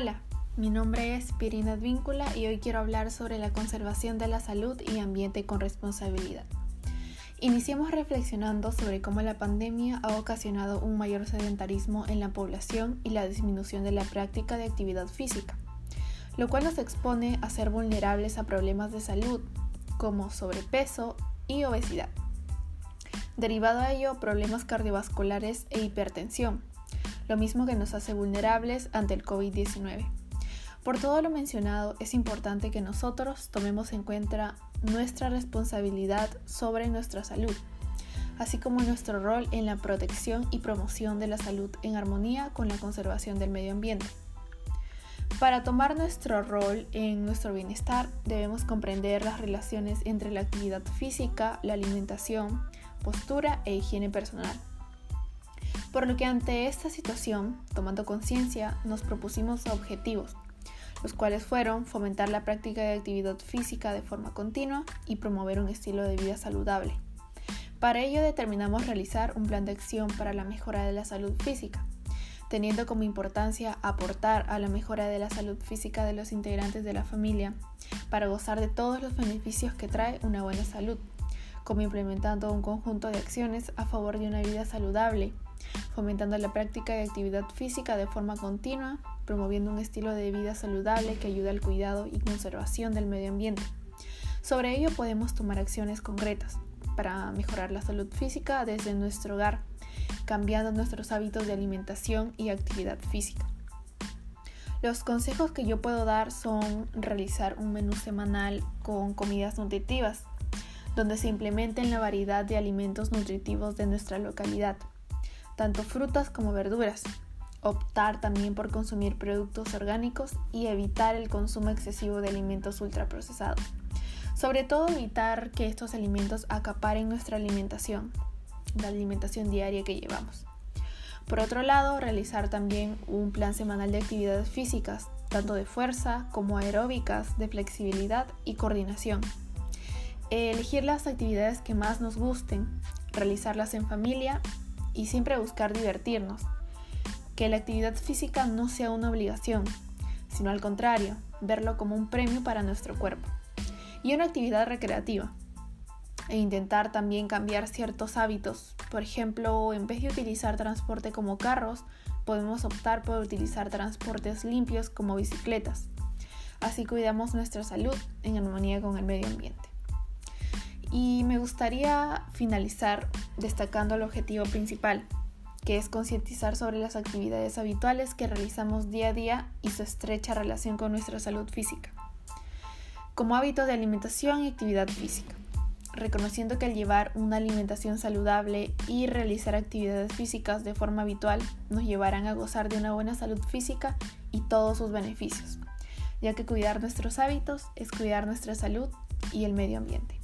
Hola, mi nombre es Pierina Advíncula y hoy quiero hablar sobre la conservación de la salud y ambiente con responsabilidad. Iniciamos reflexionando sobre cómo la pandemia ha ocasionado un mayor sedentarismo en la población y la disminución de la práctica de actividad física, lo cual nos expone a ser vulnerables a problemas de salud como sobrepeso y obesidad. Derivado a ello, problemas cardiovasculares e hipertensión, lo mismo que nos hace vulnerables ante el COVID-19. Por todo lo mencionado, es importante que nosotros tomemos en cuenta nuestra responsabilidad sobre nuestra salud, así como nuestro rol en la protección y promoción de la salud en armonía con la conservación del medio ambiente. Para tomar nuestro rol en nuestro bienestar, debemos comprender las relaciones entre la actividad física, la alimentación, postura e higiene personal. Por lo que ante esta situación, tomando conciencia, nos propusimos objetivos, los cuales fueron fomentar la práctica de actividad física de forma continua y promover un estilo de vida saludable. Para ello determinamos realizar un plan de acción para la mejora de la salud física, teniendo como importancia aportar a la mejora de la salud física de los integrantes de la familia para gozar de todos los beneficios que trae una buena salud, como implementando un conjunto de acciones a favor de una vida saludable, fomentando la práctica de actividad física de forma continua, promoviendo un estilo de vida saludable que ayude al cuidado y conservación del medio ambiente. Sobre ello podemos tomar acciones concretas para mejorar la salud física desde nuestro hogar, cambiando nuestros hábitos de alimentación y actividad física. Los consejos que yo puedo dar son realizar un menú semanal con comidas nutritivas, donde se implementen la variedad de alimentos nutritivos de nuestra localidad, tanto frutas como verduras, optar también por consumir productos orgánicos y evitar el consumo excesivo de alimentos ultraprocesados, sobre todo evitar que estos alimentos acaparen nuestra alimentación, la alimentación diaria que llevamos. Por otro lado, realizar también un plan semanal de actividades físicas, tanto de fuerza como aeróbicas, de flexibilidad y coordinación. Elegir las actividades que más nos gusten, realizarlas en familia y siempre buscar divertirnos, que la actividad física no sea una obligación, sino al contrario, verlo como un premio para nuestro cuerpo, y una actividad recreativa, e intentar también cambiar ciertos hábitos. Por ejemplo, en vez de utilizar transporte como carros, podemos optar por utilizar transportes limpios como bicicletas, así cuidamos nuestra salud en armonía con el medio ambiente. Y me gustaría finalizar destacando el objetivo principal, que es concientizar sobre las actividades habituales que realizamos día a día y su estrecha relación con nuestra salud física, como hábitos de alimentación y actividad física, reconociendo que al llevar una alimentación saludable y realizar actividades físicas de forma habitual nos llevarán a gozar de una buena salud física y todos sus beneficios, ya que cuidar nuestros hábitos es cuidar nuestra salud y el medio ambiente.